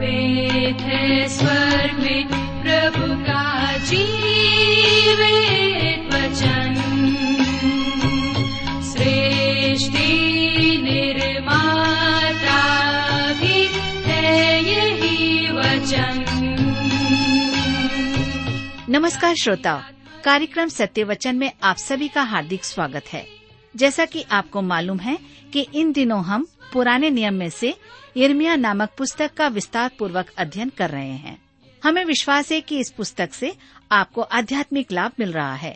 वेद है स्वर में प्रभु का जीवित वचन, सृष्टि निर्माता भी है यही वचन। नमस्कार श्रोताओं, कार्यक्रम सत्य वचन में आप सभी का हार्दिक स्वागत है। जैसा कि आपको मालूम है कि इन दिनों हम पुराने नियम में से यिर्मयाह नामक पुस्तक का विस्तार पूर्वक अध्ययन कर रहे हैं। हमें विश्वास है कि इस पुस्तक से आपको आध्यात्मिक लाभ मिल रहा है।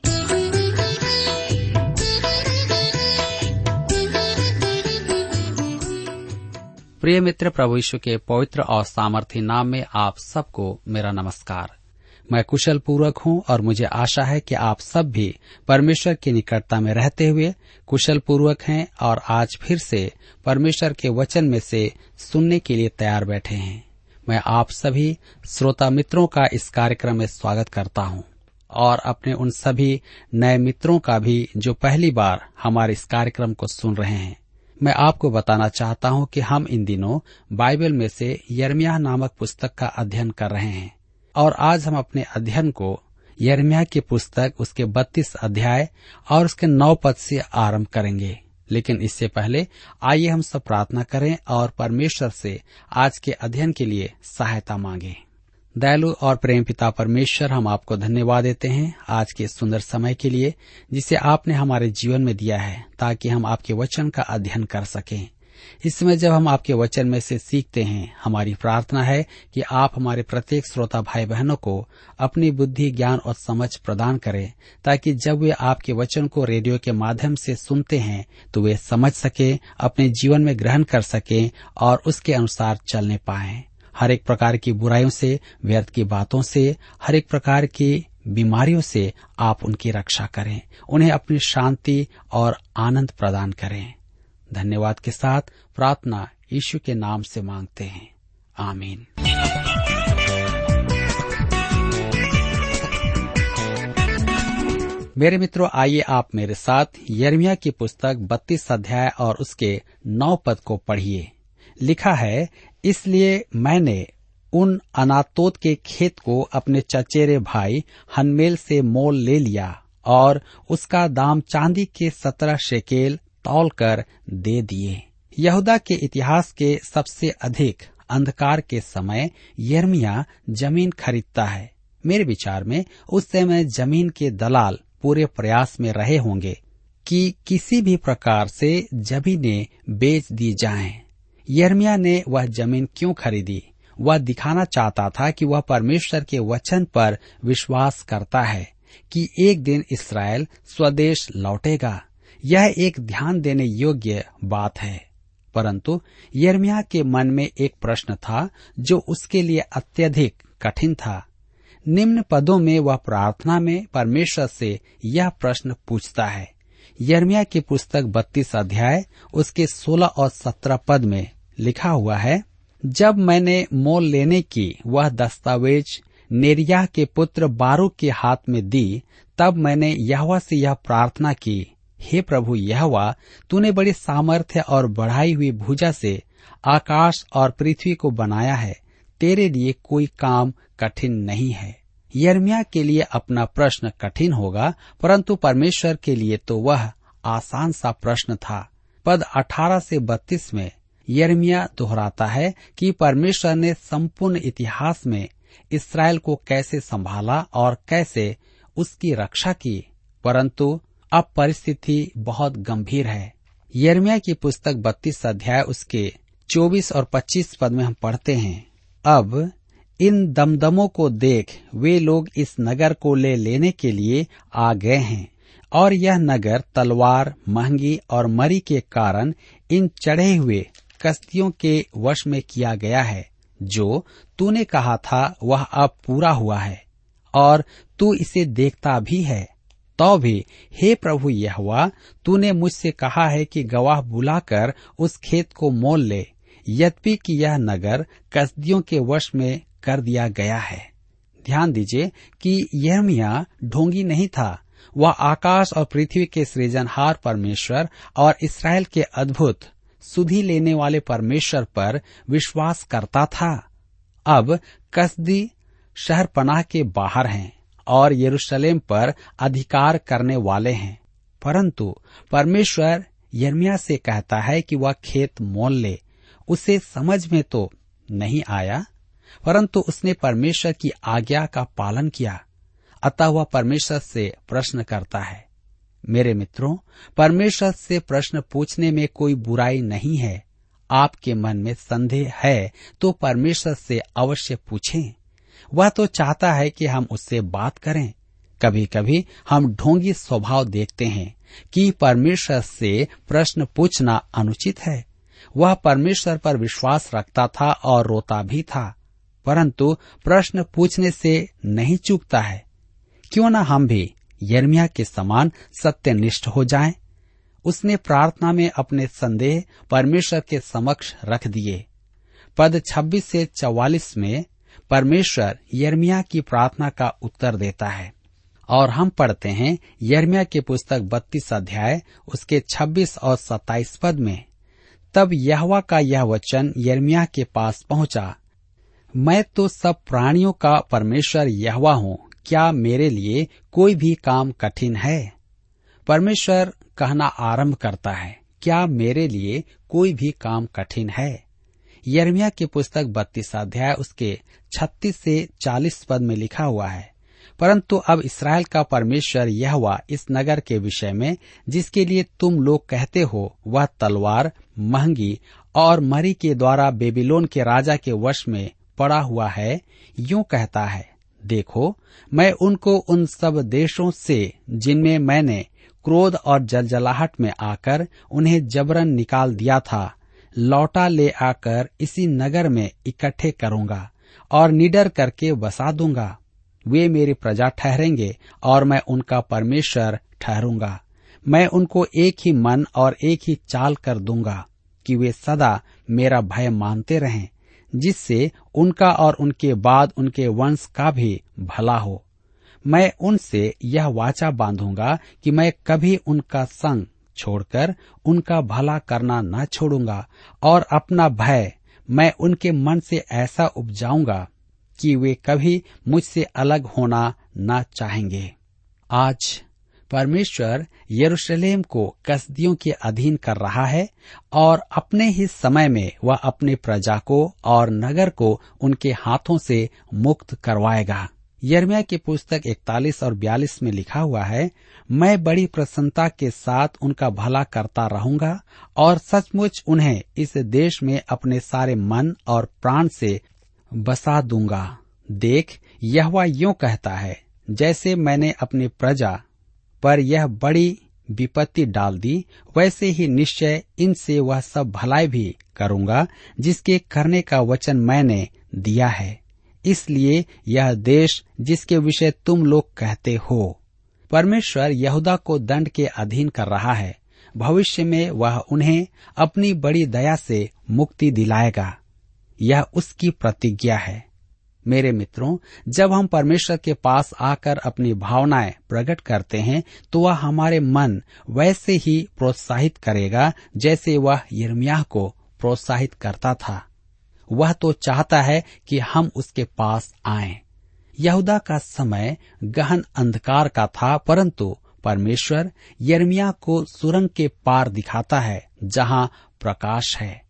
प्रिय मित्र, प्रभु यीशु के पवित्र और सामर्थी नाम में आप सबको मेरा नमस्कार। मैं कुशल पूर्वक हूं और मुझे आशा है कि आप सब भी परमेश्वर की निकटता में रहते हुए कुशल पूर्वक हैं और आज फिर से परमेश्वर के वचन में से सुनने के लिए तैयार बैठे हैं। मैं आप सभी श्रोता मित्रों का इस कार्यक्रम में स्वागत करता हूं और अपने उन सभी नए मित्रों का भी जो पहली बार हमारे इस कार्यक्रम को सुन रहे हैं। मैं आपको बताना चाहता हूं कि हम इन दिनों बाइबल में से यिर्मयाह नामक पुस्तक का अध्ययन कर रहे हैं और आज हम अपने अध्ययन को यिर्मयाह की पुस्तक उसके 32 अध्याय और उसके 9 पद से आरंभ करेंगे। लेकिन इससे पहले आइए हम सब प्रार्थना करें और परमेश्वर से आज के अध्ययन के लिए सहायता मांगें। दयालु और प्रेम पिता परमेश्वर, हम आपको धन्यवाद देते हैं आज के सुंदर समय के लिए जिसे आपने हमारे जीवन में दिया है, ताकि हम आपके वचन का अध्ययन कर सकें। इसमें जब हम आपके वचन में से सीखते हैं, हमारी प्रार्थना है कि आप हमारे प्रत्येक श्रोता भाई बहनों को अपनी बुद्धि, ज्ञान और समझ प्रदान करें, ताकि जब वे आपके वचन को रेडियो के माध्यम से सुनते हैं तो वे समझ सकें, अपने जीवन में ग्रहण कर सकें और उसके अनुसार चलने पाएं। हर एक प्रकार की बुराइयों से, व्यर्थ की बातों से, हर एक प्रकार की बीमारियों से आप उनकी रक्षा करें, उन्हें अपनी शांति और आनंद प्रदान करें। धन्यवाद के साथ प्रार्थना यीशु के नाम से मांगते हैं, आमीन। मेरे मित्रों, आइए आप मेरे साथ यिर्मयाह की पुस्तक 32 अध्याय और उसके 9 पद को पढ़िए। लिखा है, इसलिए मैंने उन अनातोत के खेत को अपने चचेरे भाई हनमेल से मोल ले लिया और उसका दाम चांदी के 17 शेकेल तौल कर दे दिए। यहूदा के इतिहास के सबसे अधिक अंधकार के समय यिर्मयाह जमीन खरीदता है। मेरे विचार में उस समय जमीन के दलाल पूरे प्रयास में रहे होंगे कि किसी भी प्रकार से जमीनें बेच दी जाएं। यिर्मयाह ने वह जमीन क्यों खरीदी, वह दिखाना चाहता था कि वह परमेश्वर के वचन पर विश्वास करता है कि एक दिन इसराइल स्वदेश लौटेगा। यह एक ध्यान देने योग्य बात है, परंतु यिर्मयाह के मन में एक प्रश्न था जो उसके लिए अत्यधिक कठिन था। निम्न पदों में वह प्रार्थना में परमेश्वर से यह प्रश्न पूछता है। यिर्मयाह की पुस्तक 32 अध्याय उसके 16 और 17 पद में लिखा हुआ है, जब मैंने मोल लेने की वह दस्तावेज नेरिय्याह के पुत्र बारूक के हाथ में दी, तब मैंने यहोवा से यह प्रार्थना की, हे प्रभु यहोवा, तूने बड़े सामर्थ्य और बढ़ाई हुई भुजा से आकाश और पृथ्वी को बनाया है, तेरे लिए कोई काम कठिन नहीं है। यिर्मयाह के लिए अपना प्रश्न कठिन होगा, परंतु परमेश्वर के लिए तो वह आसान सा प्रश्न था। पद 18 से 32 में यिर्मयाह दोहराता है कि परमेश्वर ने संपूर्ण इतिहास में इसराइल को कैसे संभाला और कैसे उसकी रक्षा की, परंतु अब परिस्थिति बहुत गंभीर है। यिर्मयाह की पुस्तक 32 अध्याय उसके 24 और 25 पद में हम पढ़ते हैं, अब इन दमदमों को देख वे लोग इस नगर को ले लेने के लिए आ गए हैं और यह नगर तलवार, महंगी और मरी के कारण इन चढ़े हुए कस्तियों के वश में किया गया है। जो तूने कहा था वह अब पूरा हुआ है और तू इसे देखता भी है। तो भी हे प्रभु यहोवा, तूने मुझसे कहा है कि गवाह बुलाकर उस खेत को मोल ले, यद्यपि कि यह नगर कसदियों के वश में कर दिया गया है। ध्यान दीजिए कि यिर्मयाह ढोंगी नहीं था। वह आकाश और पृथ्वी के सृजनहार परमेश्वर और इसराइल के अद्भुत सुधि लेने वाले परमेश्वर पर विश्वास करता था अब कसदी शहर पनाह के बाहर हैं और यरूशलेम पर अधिकार करने वाले हैं, परंतु परमेश्वर यिर्मयाह से कहता है कि वह खेत मोल ले। उसे समझ में तो नहीं आया, परंतु उसने परमेश्वर की आज्ञा का पालन किया। अतः वह परमेश्वर से प्रश्न करता है। मेरे मित्रों, परमेश्वर से प्रश्न पूछने में कोई बुराई नहीं है। आपके मन में संदेह है तो परमेश्वर से अवश्य पूछें। वह तो चाहता है कि हम उससे बात करें। कभी कभी हम ढोंगी स्वभाव देखते हैं कि परमेश्वर से प्रश्न पूछना अनुचित है। वह परमेश्वर पर विश्वास रखता था और रोता भी था, परंतु प्रश्न पूछने से नहीं चूकता है। क्यों न हम भी यिर्मयाह के समान सत्यनिष्ठ हो जाएं? उसने प्रार्थना में अपने संदेह परमेश्वर के समक्ष रख दिए। पद 26 से 44 में परमेश्वर यिर्मयाह की प्रार्थना का उत्तर देता है और हम पढ़ते हैं यिर्मयाह की पुस्तक 32 अध्याय उसके 26 और 27 पद में, तब यहोवा का यह वचन यिर्मयाह के पास पहुंचा, मैं तो सब प्राणियों का परमेश्वर यहोवा हूँ, क्या मेरे लिए कोई भी काम कठिन है? परमेश्वर कहना आरंभ करता है, क्या मेरे लिए कोई भी काम कठिन है? यिर्मयाह की पुस्तक 32 अध्याय उसके 36 से 40 पद में लिखा हुआ है, परंतु अब इसराइल का परमेश्वर यहोवा इस नगर के विषय में, जिसके लिए तुम लोग कहते हो वह तलवार महंगी और मरी के द्वारा बेबीलोन के राजा के वश में पड़ा हुआ है, यूं कहता है, देखो मैं उनको उन सब देशों से जिनमें मैंने क्रोध और जलजलाहट में आकर उन्हें जबरन निकाल दिया था, लौटा ले आकर इसी नगर में इकट्ठे करूंगा और निडर करके बसा दूंगा। वे मेरी प्रजा ठहरेंगे और मैं उनका परमेश्वर ठहरूंगा। मैं उनको एक ही मन और एक ही चाल कर दूंगा कि वे सदा मेरा भय मानते रहें, जिससे उनका और उनके बाद उनके वंश का भी भला हो। मैं उनसे यह वाचा बांधूंगा कि मैं कभी उनका संग छोड़कर उनका भला करना न छोड़ूंगा, और अपना भय मैं उनके मन से ऐसा उपजाऊंगा कि वे कभी मुझसे अलग होना न चाहेंगे। आज परमेश्वर यरूशलेम को कसदियों के अधीन कर रहा है और अपने ही समय में वह अपने प्रजा को और नगर को उनके हाथों से मुक्त करवाएगा। यिर्मयाह की पुस्तक 41 और 42 में लिखा हुआ है, मैं बड़ी प्रसन्नता के साथ उनका भला करता रहूंगा और सचमुच उन्हें इस देश में अपने सारे मन और प्राण से बसा दूंगा। देख, यहोवा यूं कहता है, जैसे मैंने अपनी प्रजा पर यह बड़ी विपत्ति डाल दी, वैसे ही निश्चय इनसे वह सब भलाई भी करूंगा जिसके करने का वचन मैंने दिया है। इसलिए यह देश जिसके विषय तुम लोग कहते हो, परमेश्वर यहूदा को दंड के अधीन कर रहा है। भविष्य में वह उन्हें अपनी बड़ी दया से मुक्ति दिलाएगा। यह उसकी प्रतिज्ञा है। मेरे मित्रों, जब हम परमेश्वर के पास आकर अपनी भावनाएं प्रकट करते हैं तो वह हमारे मन वैसे ही प्रोत्साहित करेगा जैसे वह यिर्मयाह को प्रोत्साहित करता था। वह तो चाहता है कि हम उसके पास आएं। यहूदा का समय गहन अंधकार का था, परंतु परमेश्वर यिर्मयाह को सुरंग के पार दिखाता है जहां प्रकाश है।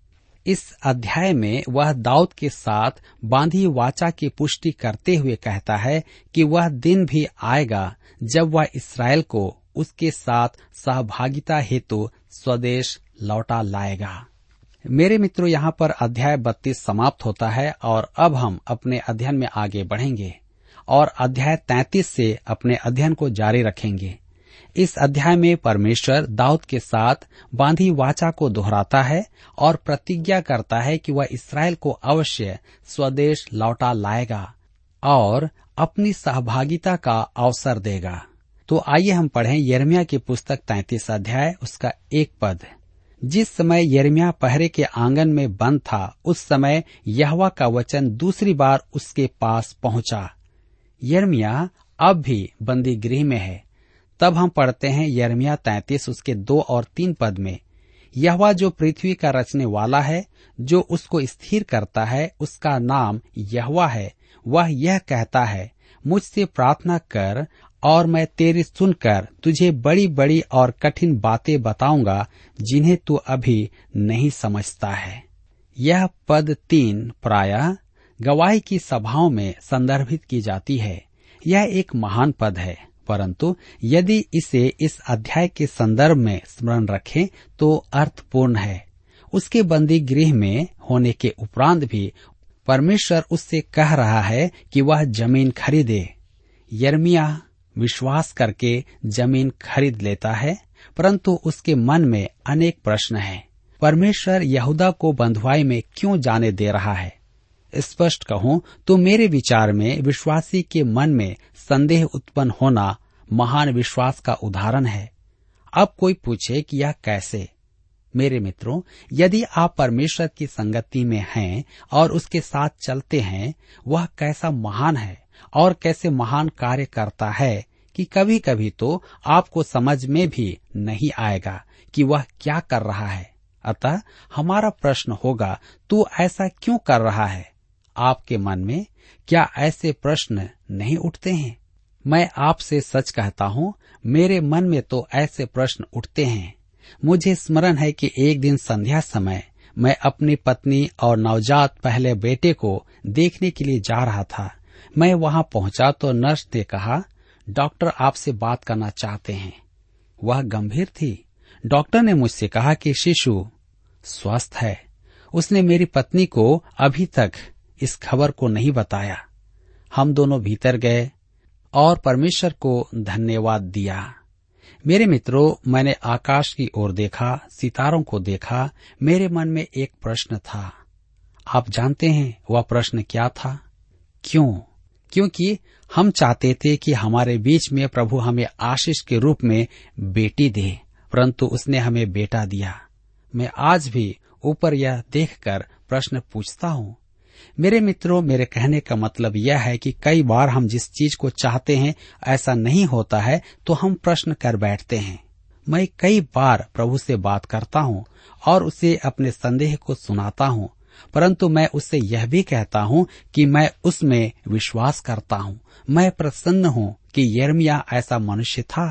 इस अध्याय में वह दाऊद के साथ बांधी वाचा की पुष्टि करते हुए कहता है कि वह दिन भी आएगा जब वह इसराइल को उसके साथ सहभागिता हेतु स्वदेश लौटा लाएगा। मेरे मित्रों, यहाँ पर अध्याय 32 समाप्त होता है और अब हम अपने अध्ययन में आगे बढ़ेंगे और अध्याय 33 से अपने अध्ययन को जारी रखेंगे। इस अध्याय में परमेश्वर दाऊद के साथ बांधी वाचा को दोहराता है और प्रतिज्ञा करता है कि वह इसराइल को अवश्य स्वदेश लौटा लाएगा और अपनी सहभागिता का अवसर देगा। तो आइए हम पढ़ें यिर्मयाह की पुस्तक 33 अध्याय उसका 1 पद। जिस समय यिर्मयाह पहरे के आंगन में बंद था, उस समय यहोवा का वचन दूसरी बार उसके पास पहुंचा। यिर्मयाह अब भी बंदी गृह में है। तब हम पढ़ते हैं यिर्मयाह 33 उसके 2 और 3 पद में, यहोवा जो पृथ्वी का रचने वाला है, जो उसको स्थिर करता है, उसका नाम यहोवा है। वह यह कहता है, मुझसे प्रार्थना कर और मैं तेरी सुनकर तुझे बड़ी बड़ी और कठिन बातें बताऊंगा जिन्हें तू अभी नहीं समझता है। यह पद 3 प्रायः गवाही की सभाओं में संदर्भित की जाती है। यह एक महान पद है, परंतु यदि इसे इस अध्याय के संदर्भ में स्मरण रखें तो अर्थपूर्ण है। उसके बंदी गृह में होने के उपरांत भी परमेश्वर उससे कह रहा है कि वह जमीन खरीदे। यिर्मयाह विश्वास करके जमीन खरीद लेता है, परंतु उसके मन में अनेक प्रश्न हैं। परमेश्वर यहूदा को बंधुआई में क्यों जाने दे रहा है? स्पष्ट कहूं तो मेरे विचार में विश्वासी के मन में संदेह उत्पन्न होना महान विश्वास का उदाहरण है। अब कोई पूछे कि यह कैसे? मेरे मित्रों, यदि आप परमेश्वर की संगति में हैं और उसके साथ चलते हैं, वह कैसा महान है और कैसे महान कार्य करता है कि कभी कभी तो आपको समझ में भी नहीं आएगा कि वह क्या कर रहा है। अतः हमारा प्रश्न होगा, तू ऐसा क्यों कर रहा है? आपके मन में क्या ऐसे प्रश्न नहीं उठते हैं? मैं आपसे सच कहता हूँ, मेरे मन में तो ऐसे प्रश्न उठते हैं। मुझे स्मरण है कि एक दिन संध्या समय मैं अपनी पत्नी और नवजात पहले बेटे को देखने के लिए जा रहा था। मैं वहां पहुंचा तो नर्स ने कहा, डॉक्टर आपसे बात करना चाहते हैं। वह गंभीर थी। डॉक्टर ने मुझसे कहा कि शिशु स्वस्थ है। उसने मेरी पत्नी को अभी तक इस खबर को नहीं बताया। हम दोनों भीतर गए और परमेश्वर को धन्यवाद दिया। मेरे मित्रों, मैंने आकाश की ओर देखा, सितारों को देखा। मेरे मन में एक प्रश्न था। आप जानते हैं वह प्रश्न क्या था? क्यों? क्योंकि हम चाहते थे कि हमारे बीच में प्रभु हमें आशीष के रूप में बेटी दे, परंतु उसने हमें बेटा दिया। मैं आज भी ऊपर यह देखकर प्रश्न पूछता हूँ। मेरे मित्रों, मेरे कहने का मतलब यह है कि कई बार हम जिस चीज को चाहते हैं ऐसा नहीं होता है तो हम प्रश्न कर बैठते हैं। मैं कई बार प्रभु से बात करता हूँ और उसे अपने संदेह को सुनाता हूँ, परंतु मैं उससे यह भी कहता हूँ कि मैं उसमें विश्वास करता हूँ। मैं प्रसन्न हूँ कि यिर्मयाह ऐसा मनुष्य था।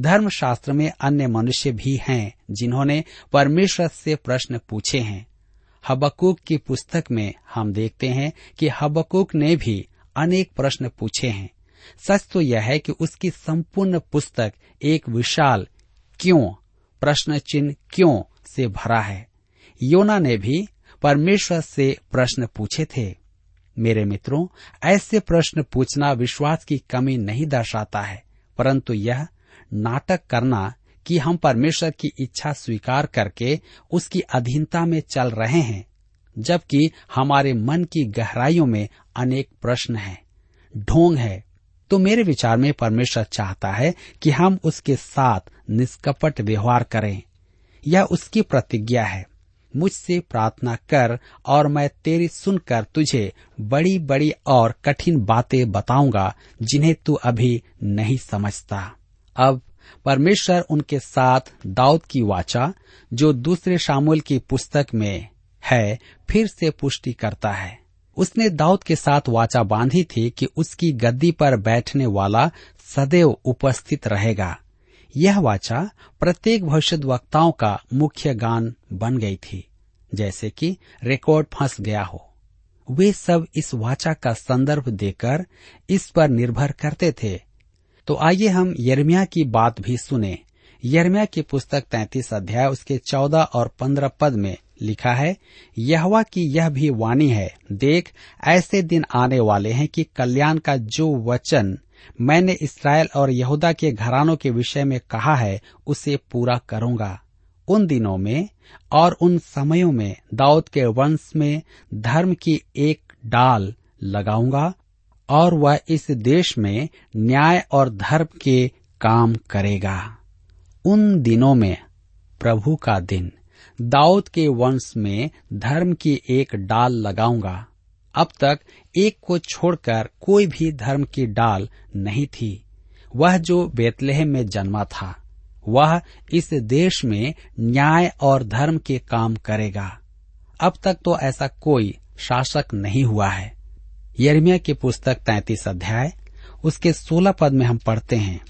धर्मशास्त्र में अन्य मनुष्य भी हैं जिन्होंने परमेश्वर से प्रश्न पूछे हैं। हबक्कूक की पुस्तक में हम देखते हैं कि हबक्कूक ने भी अनेक प्रश्न पूछे हैं। सच तो यह है कि उसकी संपूर्ण पुस्तक एक विशाल क्यों, प्रश्न चिन्ह क्यों से भरा है। योना ने भी परमेश्वर से प्रश्न पूछे थे। मेरे मित्रों, ऐसे प्रश्न पूछना विश्वास की कमी नहीं दर्शाता है, परंतु यह नाटक करना कि हम परमेश्वर की इच्छा स्वीकार करके उसकी अधीनता में चल रहे हैं, जबकि हमारे मन की गहराइयों में अनेक प्रश्न हैं, ढोंग है। तो मेरे विचार में परमेश्वर चाहता है कि हम उसके साथ निष्कपट व्यवहार करें। यह उसकी प्रतिज्ञा है, मुझसे प्रार्थना कर और मैं तेरी सुनकर तुझे बड़ी बड़ी और कठिन बातें बताऊंगा जिन्हें तू अभी नहीं समझता। अब परमेश्वर उनके साथ दाऊद की वाचा, जो दूसरे शामूएल की पुस्तक में है, फिर से पुष्टि करता है। उसने दाऊद के साथ वाचा बांधी थी कि उसकी गद्दी पर बैठने वाला सदैव उपस्थित रहेगा। यह वाचा प्रत्येक भविष्यद्वक्ताओं का मुख्य गान बन गई थी, जैसे कि रिकॉर्ड फंस गया हो। वे सब इस वाचा का संदर्भ देकर इस पर निर्भर करते थे। तो आइए हम यिर्मयाह की बात भी सुने। यिर्मयाह की पुस्तक 33 अध्याय उसके 14 और 15 पद में लिखा है, यहोवा की यह भी वाणी है, देख ऐसे दिन आने वाले हैं कि कल्याण का जो वचन मैंने इस्राएल और यहूदा के घरानों के विषय में कहा है उसे पूरा करूंगा। उन दिनों में और उन समयों में दाऊद के वंश में धर्म की एक डाल लगाऊंगा और वह इस देश में न्याय और धर्म के काम करेगा। उन दिनों में, प्रभु का दिन, दाऊद के वंश में धर्म की एक डाल लगाऊंगा। अब तक एक को छोड़कर कोई भी धर्म की डाल नहीं थी। वह जो बेतलेहम में जन्मा था, वह इस देश में न्याय और धर्म के काम करेगा। अब तक तो ऐसा कोई शासक नहीं हुआ है। यिर्मयाह की पुस्तक 33 अध्याय उसके 16 पद में हम पढ़ते हैं,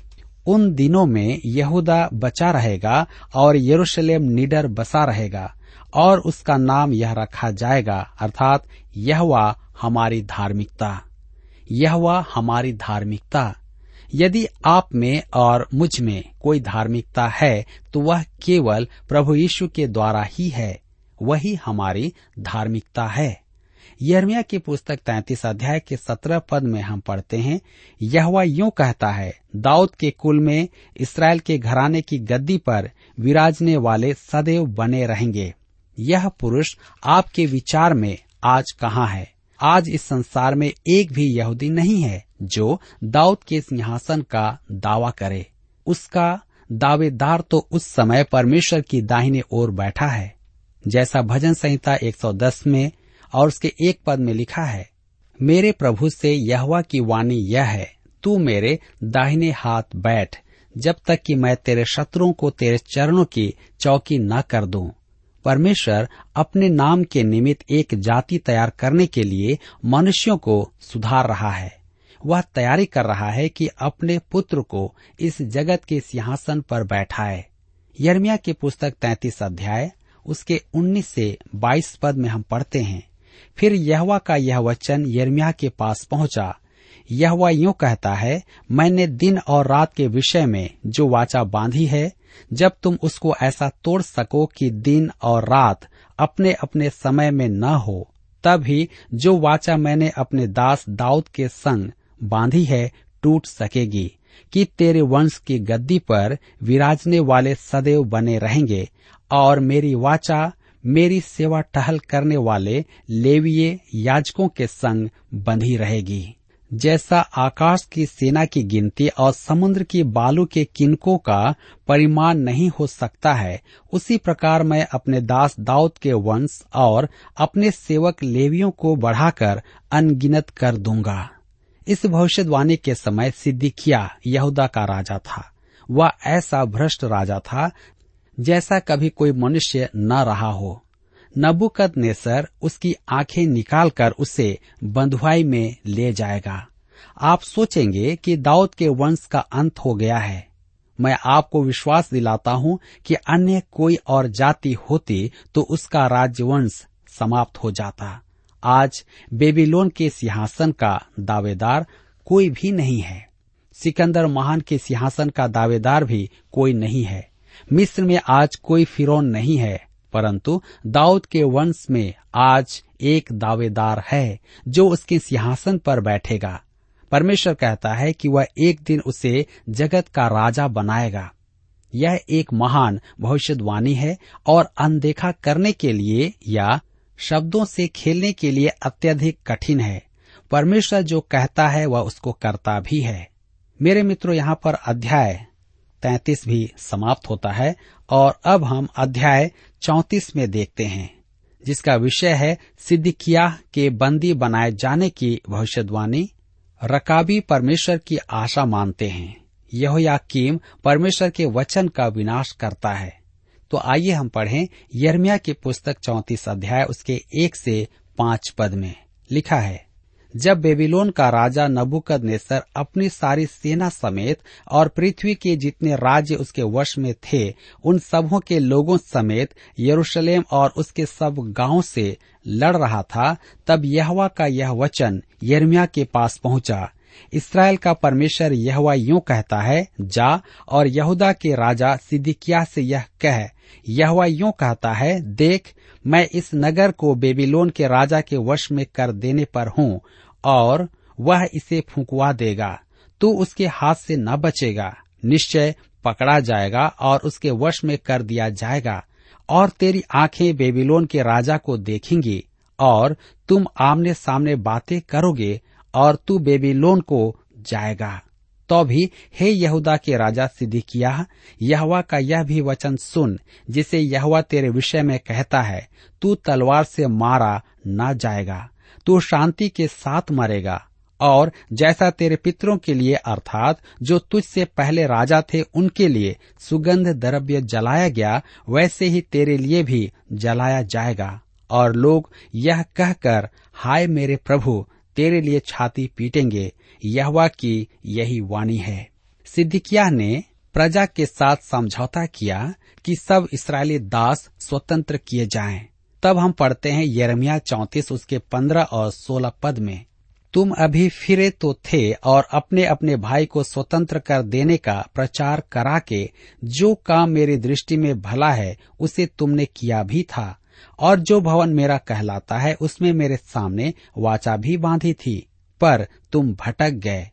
उन दिनों में यहूदा बचा रहेगा और यरूशलेम निडर बसा रहेगा और उसका नाम यह रखा जाएगा, अर्थात यहोवा हमारी धार्मिकता। यहोवा हमारी धार्मिकता। यदि आप में और मुझ में कोई धार्मिकता है तो वह केवल प्रभु यीशु के द्वारा ही है। वही हमारी धार्मिकता है। यिर्मयाह की पुस्तक 33 अध्याय के 17 पद में हम पढ़ते हैं, यहोवा यूं कहता है, दाऊद के कुल में इसराइल के घराने की गद्दी पर विराजने वाले सदैव बने रहेंगे। यह पुरुष आपके विचार में आज कहाँ है? आज इस संसार में एक भी यहूदी नहीं है जो दाऊद के सिंहासन का दावा करे। उसका दावेदार तो उस समय परमेश्वर की दाहिने ओर बैठा है, जैसा भजन संहिता 110 में और उसके 1 पद में लिखा है, मेरे प्रभु से यहोवा की वाणी यह है, तू मेरे दाहिने हाथ बैठ जब तक कि मैं तेरे शत्रुओं को तेरे चरणों की चौकी न कर दूं। परमेश्वर अपने नाम के निमित्त एक जाति तैयार करने के लिए मनुष्यों को सुधार रहा है। वह तैयारी कर रहा है कि अपने पुत्र को इस जगत के सिंहासन पर बैठाए। यिर्मयाह की पुस्तक 33 अध्याय उसके 19 से 22 पद में हम पढ़ते हैं, फिर यहोवा का यह वचन यिर्मयाह के पास पहुंचा, यहोवा यूं कहता है, मैंने दिन और रात के विषय में जो वाचा बांधी है, जब तुम उसको ऐसा तोड़ सको कि दिन और रात अपने अपने समय में न हो, तब ही जो वाचा मैंने अपने दास दाऊद के संग बांधी है टूट सकेगी, कि तेरे वंश की गद्दी पर विराजने वाले सदैव बने रहेंगे और मेरी वाचा मेरी सेवा टहल करने वाले लेवीय याजकों के संग बंधी रहेगी। जैसा आकाश की सेना की गिनती और समुद्र की बालू के किनकों का परिमाण नहीं हो सकता है, उसी प्रकार मैं अपने दास दाऊद के वंश और अपने सेवक लेवियों को बढ़ाकर अनगिनत कर दूंगा। इस भविष्यवाणी के समय सिदकिय्याह यहूदा का राजा था। वह ऐसा भ्रष्ट राजा था जैसा कभी कोई मनुष्य न रहा हो। नबूकदनेस्सर उसकी आंखें निकालकर उसे बंधुआई में ले जाएगा। आप सोचेंगे कि दाऊद के वंश का अंत हो गया है। मैं आपको विश्वास दिलाता हूं कि अन्य कोई और जाति होती तो उसका राजवंश समाप्त हो जाता। आज बेबीलोन के सिंहासन का दावेदार कोई भी नहीं है। सिकंदर महान के सिंहासन का दावेदार भी कोई नहीं है। मिस्र में आज कोई फिरौन नहीं है, परंतु दाऊद के वंश में आज एक दावेदार है जो उसके सिंहासन पर बैठेगा। परमेश्वर कहता है कि वह एक दिन उसे जगत का राजा बनाएगा। यह एक महान भविष्यवाणी है और अनदेखा करने के लिए या शब्दों से खेलने के लिए अत्यधिक कठिन है। परमेश्वर जो कहता है वह उसको करता भी है। मेरे मित्रों, यहाँ पर अध्याय 33 भी समाप्त होता है और अब हम अध्याय 34 में देखते हैं, जिसका विषय है सिदकिय्याह के बंदी बनाए जाने की भविष्यवाणी। रकाबी परमेश्वर की आशा मानते हैं। यहोयाकीम परमेश्वर के वचन का विनाश करता है। तो आइए हम पढ़ें यिर्मयाह की पुस्तक 34 अध्याय उसके 1 से 5 पद में लिखा है, जब बेबीलोन का राजा नबूकदनेस्सर अपनी सारी सेना समेत और पृथ्वी के जितने राज्य उसके वश में थे उन सबों के लोगों समेत यरूशलेम और उसके सब गांवों से लड़ रहा था, तब यहोवा का यह वचन यिर्मयाह के पास पहुंचा, इसराइल का परमेश्वर यहोवा यूं कहता है, जा और यहूदा के राजा सिदकिय्याह से यह कह, यहोवा यूं कहता है, देख मैं इस नगर को बेबीलोन के राजा के वश में कर देने पर हूँ और वह इसे फुंकवा देगा। तू उसके हाथ से न बचेगा, निश्चय पकड़ा जाएगा और उसके वश में कर दिया जाएगा। और तेरी आंखें बेबीलोन के राजा को देखेंगी और तुम आमने सामने बातें करोगे और तू बेबीलोन को जाएगा। तो भी हे यहूदा के राजा सिदकिय्याह, यहोवा का यह भी वचन सुन, जिसे यहोवा तेरे विषय में कहता है, तू तलवार से मारा न जाएगा, तू शांति के साथ मरेगा और जैसा तेरे पितरों के लिए अर्थात जो तुझसे पहले राजा थे उनके लिए सुगंध द्रव्य जलाया गया, वैसे ही तेरे लिए भी जलाया जाएगा। और लोग यह कहकर हाय मेरे प्रभु तेरे लिए छाती पीटेंगे, यहोवा की यही वाणी है। सिदकिय्याह ने प्रजा के साथ समझौता किया कि सब इस्राएली दास स्वतंत्र किए जाएं। तब हम पढ़ते हैं यिर्मयाह 34 उसके 15 और 16 पद में, तुम अभी फिरे तो थे और अपने अपने भाई को स्वतंत्र कर देने का प्रचार करा के जो काम मेरी दृष्टि में भला है उसे तुमने किया भी था, और जो भवन मेरा कहलाता है उसमें मेरे सामने वाचा भी बांधी थी, पर तुम भटक गए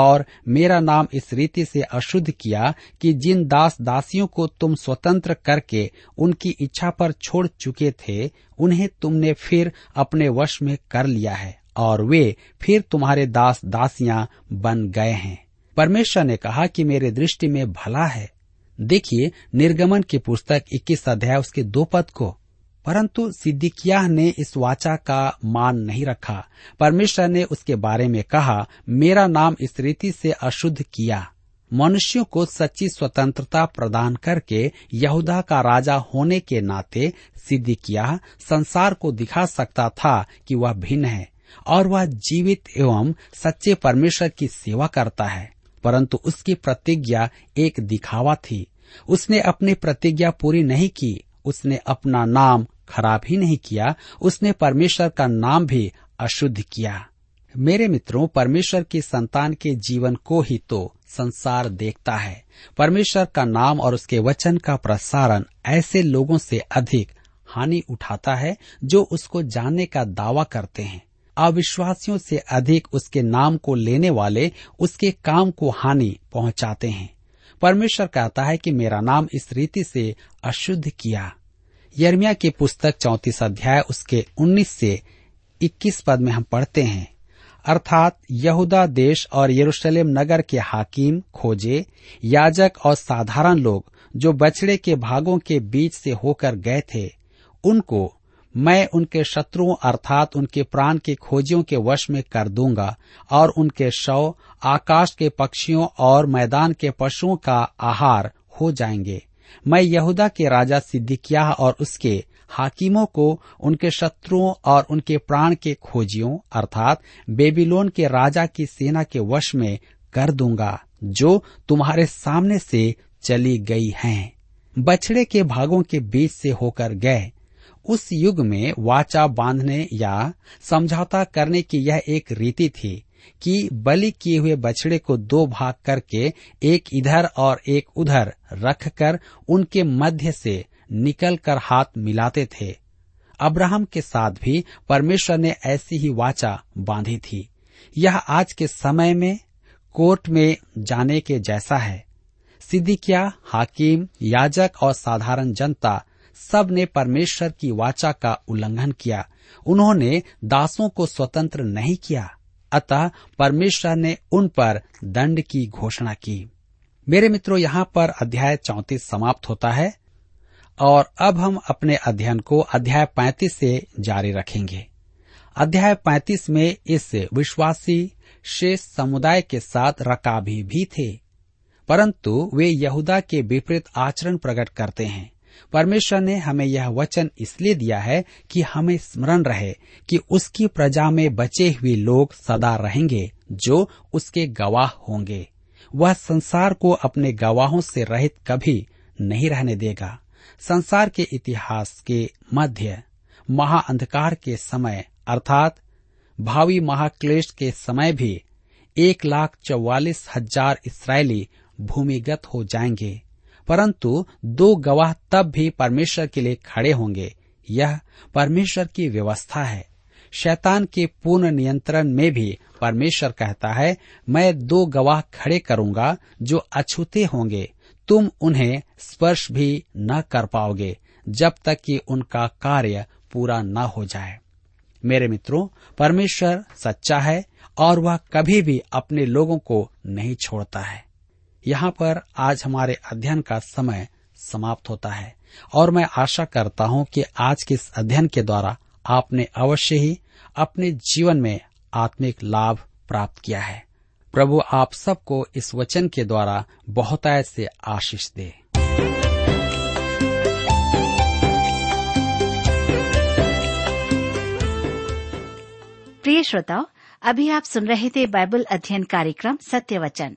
और मेरा नाम इस रीति से अशुद्ध किया कि जिन दास दासियों को तुम स्वतंत्र करके उनकी इच्छा पर छोड़ चुके थे उन्हें तुमने फिर अपने वश में कर लिया है और वे फिर तुम्हारे दास दासियां बन गए हैं। परमेश्वर ने कहा कि मेरे दृष्टि में भला है। देखिए निर्गमन की पुस्तक 21 अध्याय उसके 2 पद को। परंतु सिदकिय्याह ने इस वाचा का मान नहीं रखा। परमेश्वर ने उसके बारे में कहा, मेरा नाम इस रीति से अशुद्ध किया। मनुष्यों को सच्ची स्वतंत्रता प्रदान करके यहूदा का राजा होने के नाते सिदकिय्याह संसार को दिखा सकता था कि वह भिन्न है और वह जीवित एवं सच्चे परमेश्वर की सेवा करता है, परंतु उसकी प्रतिज्ञा एक दिखावा थी। उसने अपनी प्रतिज्ञा पूरी नहीं की, उसने अपना नाम खराब ही नहीं किया, उसने परमेश्वर का नाम भी अशुद्ध किया। मेरे मित्रों, परमेश्वर की संतान के जीवन को ही तो संसार देखता है। परमेश्वर का नाम और उसके वचन का प्रसारण ऐसे लोगों से अधिक हानि उठाता है जो उसको जानने का दावा करते हैं। अविश्वासियों से अधिक उसके नाम को लेने वाले उसके काम को हानि पहुंचाते हैं। परमेश्वर कहता है कि मेरा नाम इस रीति से अशुद्ध किया। यिर्मयाह की पुस्तक 34 अध्याय उसके 19 से 21 पद में हम पढ़ते हैं, अर्थात यहूदा देश और यरूशलेम नगर के हाकिम, खोजे, याजक और साधारण लोग जो बछड़े के भागों के बीच से होकर गए थे, उनको मैं उनके शत्रुओं अर्थात उनके प्राण के खोजियों के वश में कर दूंगा और उनके शव आकाश के पक्षियों और मैदान के पशुओं का आहार हो जाएंगे। मैं यहूदा के राजा सिदकिय्याह और उसके हाकिमों को उनके शत्रुओं और उनके प्राण के खोजियों अर्थात बेबीलोन के राजा की सेना के वश में कर दूंगा जो तुम्हारे सामने से चली गई हैं। बछड़े के भागों के बीच से होकर गए। उस युग में वाचा बांधने या समझौता करने की यह एक रीति थी कि बलि किए हुए बछड़े को 2 भाग करके एक इधर और एक उधर रखकर उनके मध्य से निकलकर हाथ मिलाते थे। अब्राहम के साथ भी परमेश्वर ने ऐसी ही वाचा बांधी थी। यह आज के समय में कोर्ट में जाने के जैसा है। सिदकिय्याह, हाकिम, याजक और साधारण जनता सब ने परमेश्वर की वाचा का उल्लंघन किया। उन्होंने दासों को स्वतंत्र नहीं किया, अतः परमेश्वर ने उन पर दंड की घोषणा की। मेरे मित्रों, यहाँ पर अध्याय 34 समाप्त होता है और अब हम अपने अध्ययन को अध्याय 35 से जारी रखेंगे। अध्याय 35 में इस विश्वासी शेष समुदाय के साथ रकाबी भी थे, परंतु वे यहूदा के विपरीत आचरण प्रकट करते हैं। परमेश्वर ने हमें यह वचन इसलिए दिया है कि हमें स्मरण रहे कि उसकी प्रजा में बचे हुए लोग सदा रहेंगे जो उसके गवाह होंगे। वह संसार को अपने गवाहों से रहित कभी नहीं रहने देगा। संसार के इतिहास के मध्य महाअंधकार के समय अर्थात भावी महाक्लेश के समय भी 1,44,000 इस्राएली भूमिगत हो जाएंगे, परंतु 2 गवाह तब भी परमेश्वर के लिए खड़े होंगे। यह परमेश्वर की व्यवस्था है। शैतान के पूर्ण नियंत्रण में भी परमेश्वर कहता है, मैं 2 गवाह खड़े करूंगा जो अछूते होंगे, तुम उन्हें स्पर्श भी न कर पाओगे जब तक कि उनका कार्य पूरा न हो जाए। मेरे मित्रों, परमेश्वर सच्चा है और वह कभी भी अपने लोगों को नहीं छोड़ता है। यहाँ पर आज हमारे अध्ययन का समय समाप्त होता है और मैं आशा करता हूँ कि आज के इस अध्ययन के द्वारा आपने अवश्य ही अपने जीवन में आत्मिक लाभ प्राप्त किया है। प्रभु आप सबको इस वचन के द्वारा बहुतायत से आशीष दे। प्रिय श्रोताओ, अभी आप सुन रहे थे बाइबल अध्ययन कार्यक्रम सत्य वचन।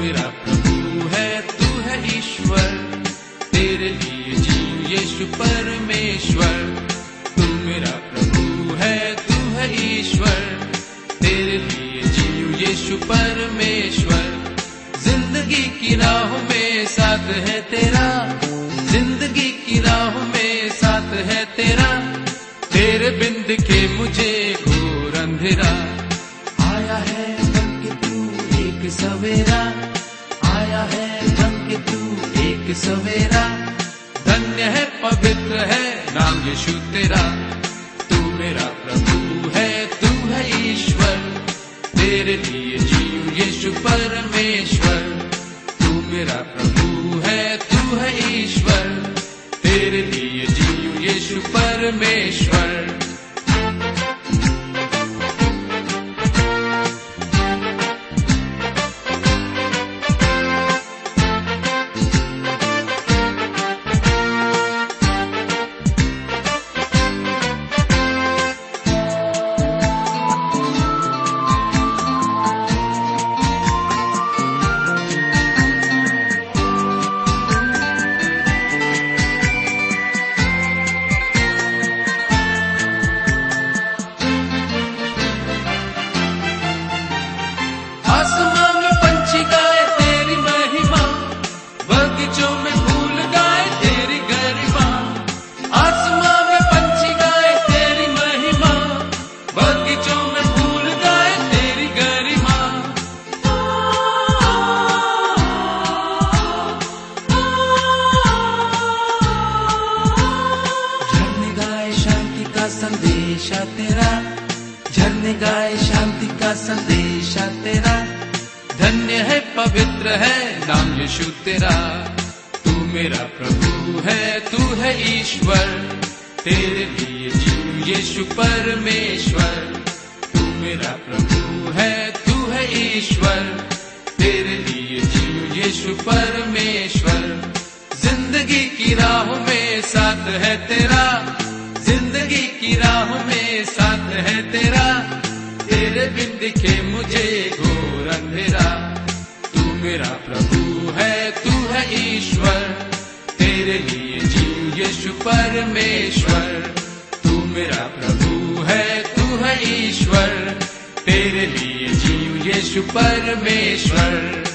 मेरा प्रभु है, तू है ईश्वर, तेरे लिए जीव यीशु परमेश्वर। तू मेरा प्रभु है, तू है ईश्वर, तेरे लिए जीव यीशु परमेश्वर। जिंदगी की राह में साथ है तेरा, जिंदगी की राह में साथ है तेरा। तेरे बिन दिखे मुझे घोर अंधेरा, आया है बन के तू एक सवेरा, आया है बन के तू एक सवेरा। धन्य है, पवित्र है नाम यीशु तेरा। तू मेरा प्रभु है, तू है ईश्वर, तेरे लिए जीव यीशु परमेश्वर। तू मेरा प्रभु है, तू है ईश्वर, तेरे लिए जीव यीशु परमेश्वर। परमेश्वर, तू मेरा प्रभु है, तू है ईश्वर, तेरे लिए जीव यीशु परमेश्वर।